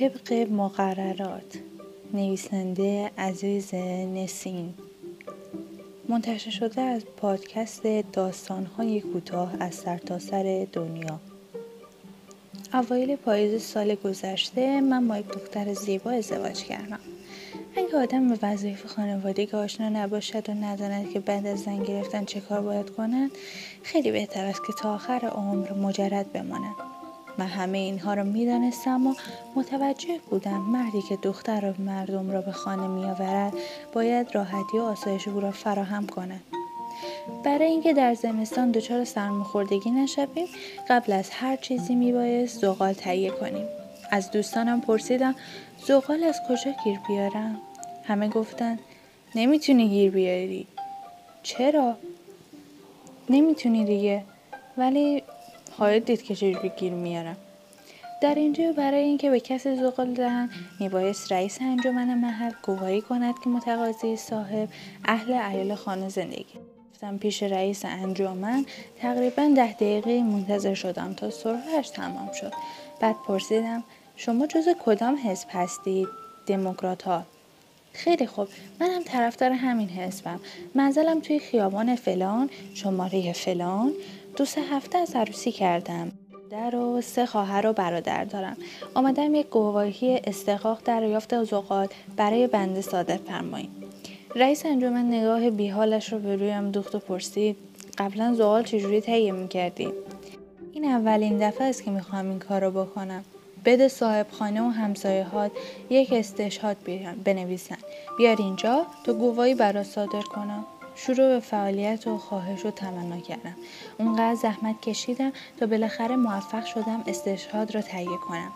طبق مقررات، نویسنده عزیز نسین، منتشر شده از پادکست داستان های کوتاه از سرتاسر دنیا. اوایل پاییز سال گذشته من با یک دختر زیبا ازدواج کردم. اگه آدم به وظایف خانوادگی آشنا نباشد و نداند که بعد از زن گرفتن چه کار باید کند، خیلی بهتر است که تا آخر عمر مجرد بماند. من همه اینها رو میدانستم و متوجه بودم مردی که دختر و مردم را به خانه میآورد باید راحتی و آسایش او را فراهم کند. برای اینکه در زمستان دچار سرماخوردگی نشویم، قبل از هر چیزی میبایست زغال تهیه کنیم. از دوستانم پرسیدم زغال از کجا گیر بیارم؟ همه گفتن نمیتونی گیر بیاری. چرا؟ نمیتونی دیگه. ولی خواهد دید که چجوری گیر میارم. در اینجا برای اینکه به کسی زغال دهند میبایست رئیس انجمن محل گواهی کند که متقاضی صاحب اهل عیال خانه زندگی. رفتم پیش رئیس انجمن، تقریبا 10 دقیقه منتظر شدم تا سرفه‌اش تمام شد. بعد پرسیدم شما جزء کدام حزب هستید؟ دموکرات ها. خیلی خوب، من هم طرفدار همین حزبم. منزلم توی خیابان فلان، شماره فلان. 2-3 هفته از عروسی کردم. در و 3 خواهر و برادر دارم. آمدم یک گواهی استحقاق دریافت زغال برای بنده صادر فرمایید. رئیس انجمن نگاه بیحالش رو به رویم دوخت و پرسید قبلا زغال چجوری تهیه می‌کردی؟ این اولین دفعه است که می‌خوام این کارو بکنم. بده صاحب خانه و همسایه‌هات یک استشهاد بنویسن. بیار اینجا تو گواهی برات صادر کنم. شروع به فعالیت و خواهش و تمنا کردم. اونقدر زحمت کشیدم تا بالاخره موفق شدم استشهاد رو تهیه کنم.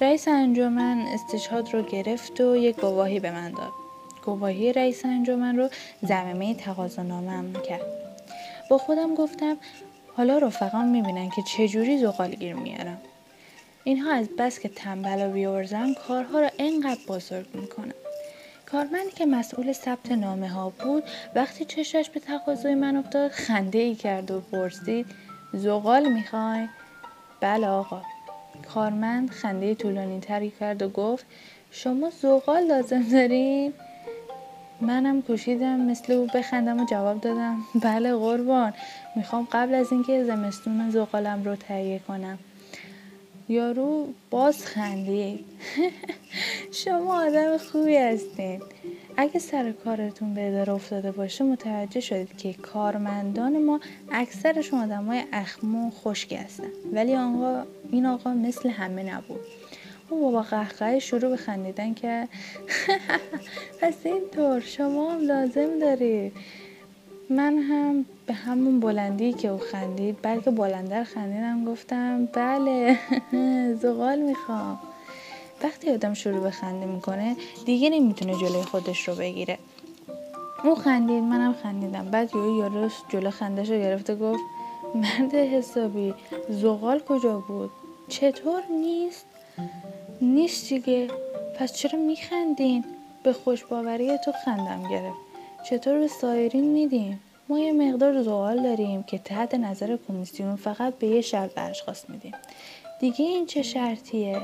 رئیس انجمن استشهاد رو گرفت و یک گواهی به من داد. گواهی رئیس انجمن رو ضمیمه تقاضانامه‌ام کرد. با خودم گفتم حالا رفقام میبینن که چجوری زغال گیر میارم. اینها از بس که تنبل و بیورزن کارها را اینقدر بزرگ میکنن. کارمند که مسئول ثبت نامه ها بود وقتی چشش به تقاضای من افتاد خنده ای کرد و پرسید زغال میخوای؟ بله آقا. کارمند خنده طولانی تری کرد و گفت شما زغال لازم دارین؟ منم کشیدم مثل او بخندم و جواب دادم بله قربان، میخوام قبل از اینکه زمستون زغالم رو تهیه کنم. یارو باز خندید شما آدم خوبی هستین. اگه سر کارتون به اداره افتاده باشه متوجه شدید که کارمندان ما اکثرشون آدمای اخمو خشکی هستن، ولی این آقا مثل همه نبود. او با قهقه شروع به خندیدن کرد پس اینطور شما هم لازم دارید. من هم به همون بلندی که او خندید بلکه بلندتر خندیدم، گفتم بله زغال میخوام. وقتی آدم شروع به خنده میکنه دیگه نمیتونه جلوی خودش رو بگیره. او خندید، منم خندیدم. بعد یارو جلو خندش رو گرفته گفت مرد حسابی زغال کجا بود؟ چطور نیست دیگه. پس چرا میخندین؟ به خوش باوری تو خندم گرفت. چطور به سایرین میدیم؟ ما یه مقدار زغال داریم که تحت نظر کمیسیون فقط به یه شرط به اشخاص میدیم. دیگه این چه شرطیه؟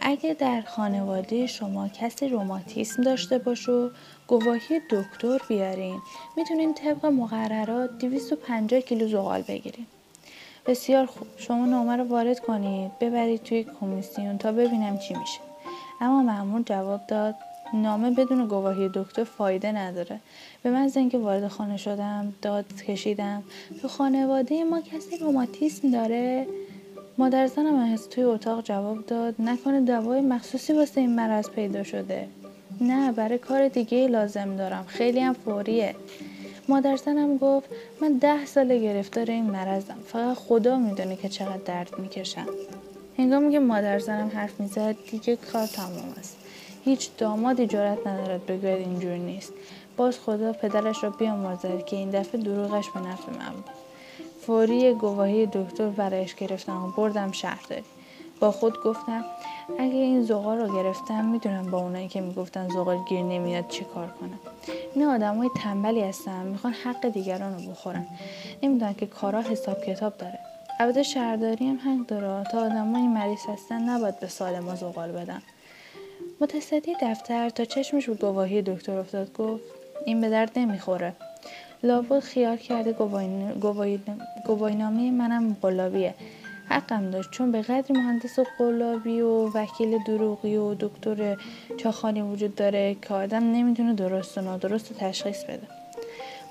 اگه در خانواده شما کسی روماتیسم داشته باشه گواهی دکتر بیارین. میتونین طبق مقررات 250 کیلو زغال بگیرین. بسیار خوب، شما نامه رو وارد کنید ببرید توی کمیسیون تا ببینم چی میشه. اما مأمور جواب داد نامه بدون گواهی دکتر فایده نداره. به من زنگ که وارد خانه شدم داد کشیدم تو خانواده ما کسی روماتیسم داره؟ مادر زنم از توی اتاق جواب داد نکنه دوای مخصوصی واسه این مرض پیدا شده؟ نه، برای کار دیگه لازم دارم، خیلی هم فوریه. مادر زنم گفت من 10 ساله گرفتار این مرضم، فقط خدا میدونه که چقدر درد میکشم. هنگامی که مادر زنم حرف میزد دیگه کار تمام است. هیچ دامادی جرأت ندارد بگوید اینجور نیست. باز خدا پدرش را بیامرزد که این دفعه دروغش به نفع من بود. فوری گواهی دکتر برایش گرفتم و بردم شهرداری. با خود گفتم اگه این زغال رو گرفتم میدونم با اونایی که میگفتن زغال گیر نمیاد چه کار کنم. این آدمای تنبلی هستن، میخوان حق دیگران رو بخورن. نمیدونن که کارا حساب کتاب داره. البته شهرداری هم حق داره تا آدمای مریض هستن نباید به سالما زغال بدن. متصدی دفتر تا چشمش رو گواهی دکتر افتاد گفت این به درد نمیخوره. لابد خیال کرده گواهینامه منم قلابیه. حقم داشت چون به قدر مهندس قلابی و وکیل دروغی و دکتر چاخانی وجود داره که آدم نمیدونه درست و نادرست و تشخیص بده.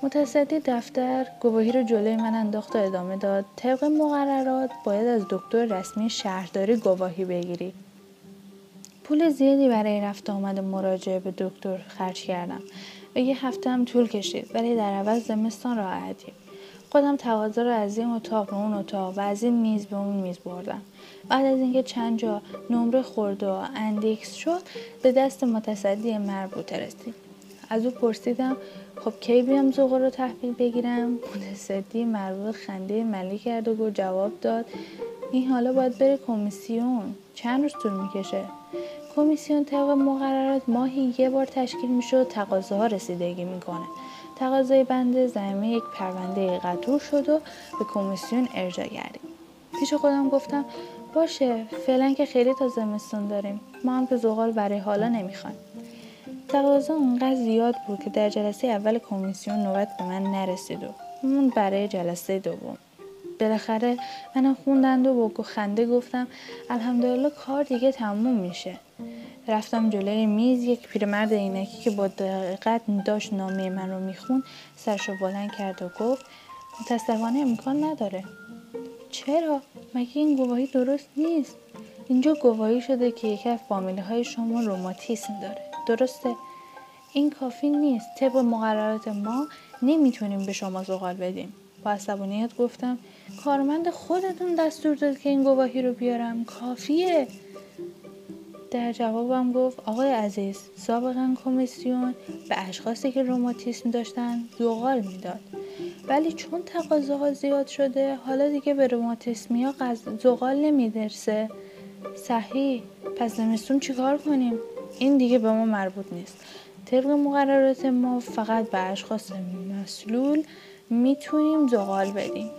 متصدی دفتر گواهی رو جلوی من انداخت و ادامه داد طبق مقررات باید از دکتر رسمی شهرداری گواهی بگیری. پول زیادی برای رفت آمد مراجعه به دکتر خرج کردم و یه هفته هم طول کشید ولی در عوض زمستان راحتی. خودم تقاضا رو از این اتاق به اون اتاق و از این میز به اون میز بردم. بعد از اینکه چند جا نمره خورد و اندیکس شد به دست متصدی مربوطه رسید. از او پرسیدم خب کی بیام زغال رو تحویل بگیرم؟ متصدی مربوط خنده ملی کرد و جواب داد این حالا باید بره کمیسیون. چند روز طول میکشه. کمیسیون طبق مقررات ماهی یه بار تشکیل میشه و تقاضاها رسیدگی میکنه. تقاضای بنده زمینه یک پرونده قطور شد و به کمیسیون ارجاع کردیم. پیش خودم گفتم باشه فعلا که خیلی تا زمستون داریم. ما هم که زغال برای حالا نمیخوایم. تقاضا اونقدر زیاد بود که در جلسه اول کمیسیون نوبت به من نرسید و اون برای جلسه دوم. بالاخره منم خوندند و با خنده گفتم الحمدلله کار دیگه تموم میشه. رفتم جلوی میز یک پیرمرد عینکی که با دقت داشت نامه من رو میخوند سرش رو بلند کرد و گفت متاسفانه امکان نداره. چرا؟ مگه این گواهی درست نیست؟ اینجا گواهی شده که یکی از فامیله های شما روماتیسم داره. درسته؟ این کافی نیست. طبق مقررات ما نمیتونیم به شما زغال بدیم. با عصبانیت گفتم کارمند خودتون دستور داد که این گواهی رو بیارم کافیه. در جوابم گفت آقای عزیز سابقا کمیسیون به اشخاصی که روماتیسم داشتن زغال میداد ولی چون تقاضاها زیاد شده حالا دیگه به روماتیسمیا زغال نمیدرسه. صحیح. پس زمستون چیکار کنیم؟ این دیگه به ما مربوط نیست. طبق مقررات ما فقط به اشخاص مسلول میتونیم زغال بدیم.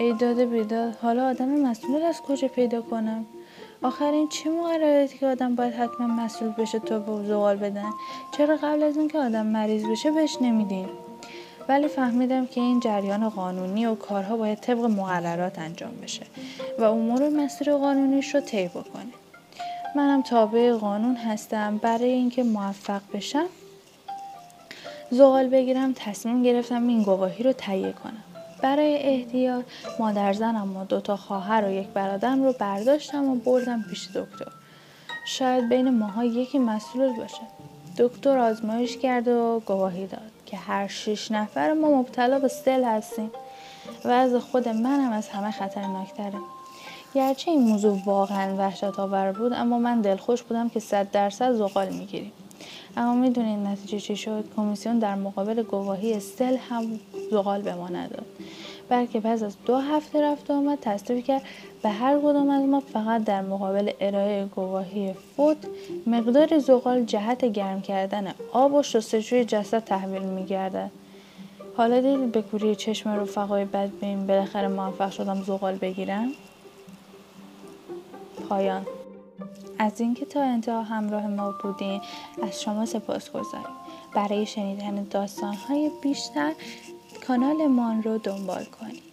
ای داده بیداد حالا آدم مسئول از کجا پیدا کنم؟ آخر این چه مقرراتی که آدم باید حتما مسئول بشه تا به زغال بدن؟ چرا قبل از اینکه آدم مریض بشه بهش نمیدین؟ ولی فهمیدم که این جریان قانونی و کارها باید طبق مقررات انجام بشه و امور مسیر قانونیش رو طی بکنه. منم تابع قانون هستم. برای اینکه موفق بشم زغال بگیرم تصمیم گرفتم این گواهی رو تهیه کنم. برای احتیاط مادر زنم و دوتا خواهر و یک برادرم رو برداشتم و بردم پیش دکتر. شاید بین ماها یکی مسئول باشه. دکتر آزمایش کرد و گواهی داد که هر 6 نفر ما مبتلا به سل هستیم و از خود منم از همه خطرناکتره. گرچه این موضوع واقعا وحشت‌آور بود اما من دلخوش بودم که 100% زغال میگیریم. اما میدونین نتیجه چی شد؟ کمیسیون در مقابل گواهی سل هم زغال به ما نداد بلکه پس از 2 هفته رفت آمد تصدیق کرد به هر کدام از ما فقط در مقابل ارائه گواهی فوت مقدار زغال جهت گرم کردن آب و شستشوی جسد تحویل میگردد. حالا دید به کوری چشم رفقای بد بین بالاخره موفق شدم زغال بگیرم. پایان. از اینکه تا انتها همراه ما بودین از شما سپاسگزاریم. برای شنیدن داستان‌های بیشتر کانال ما رو دنبال کنید.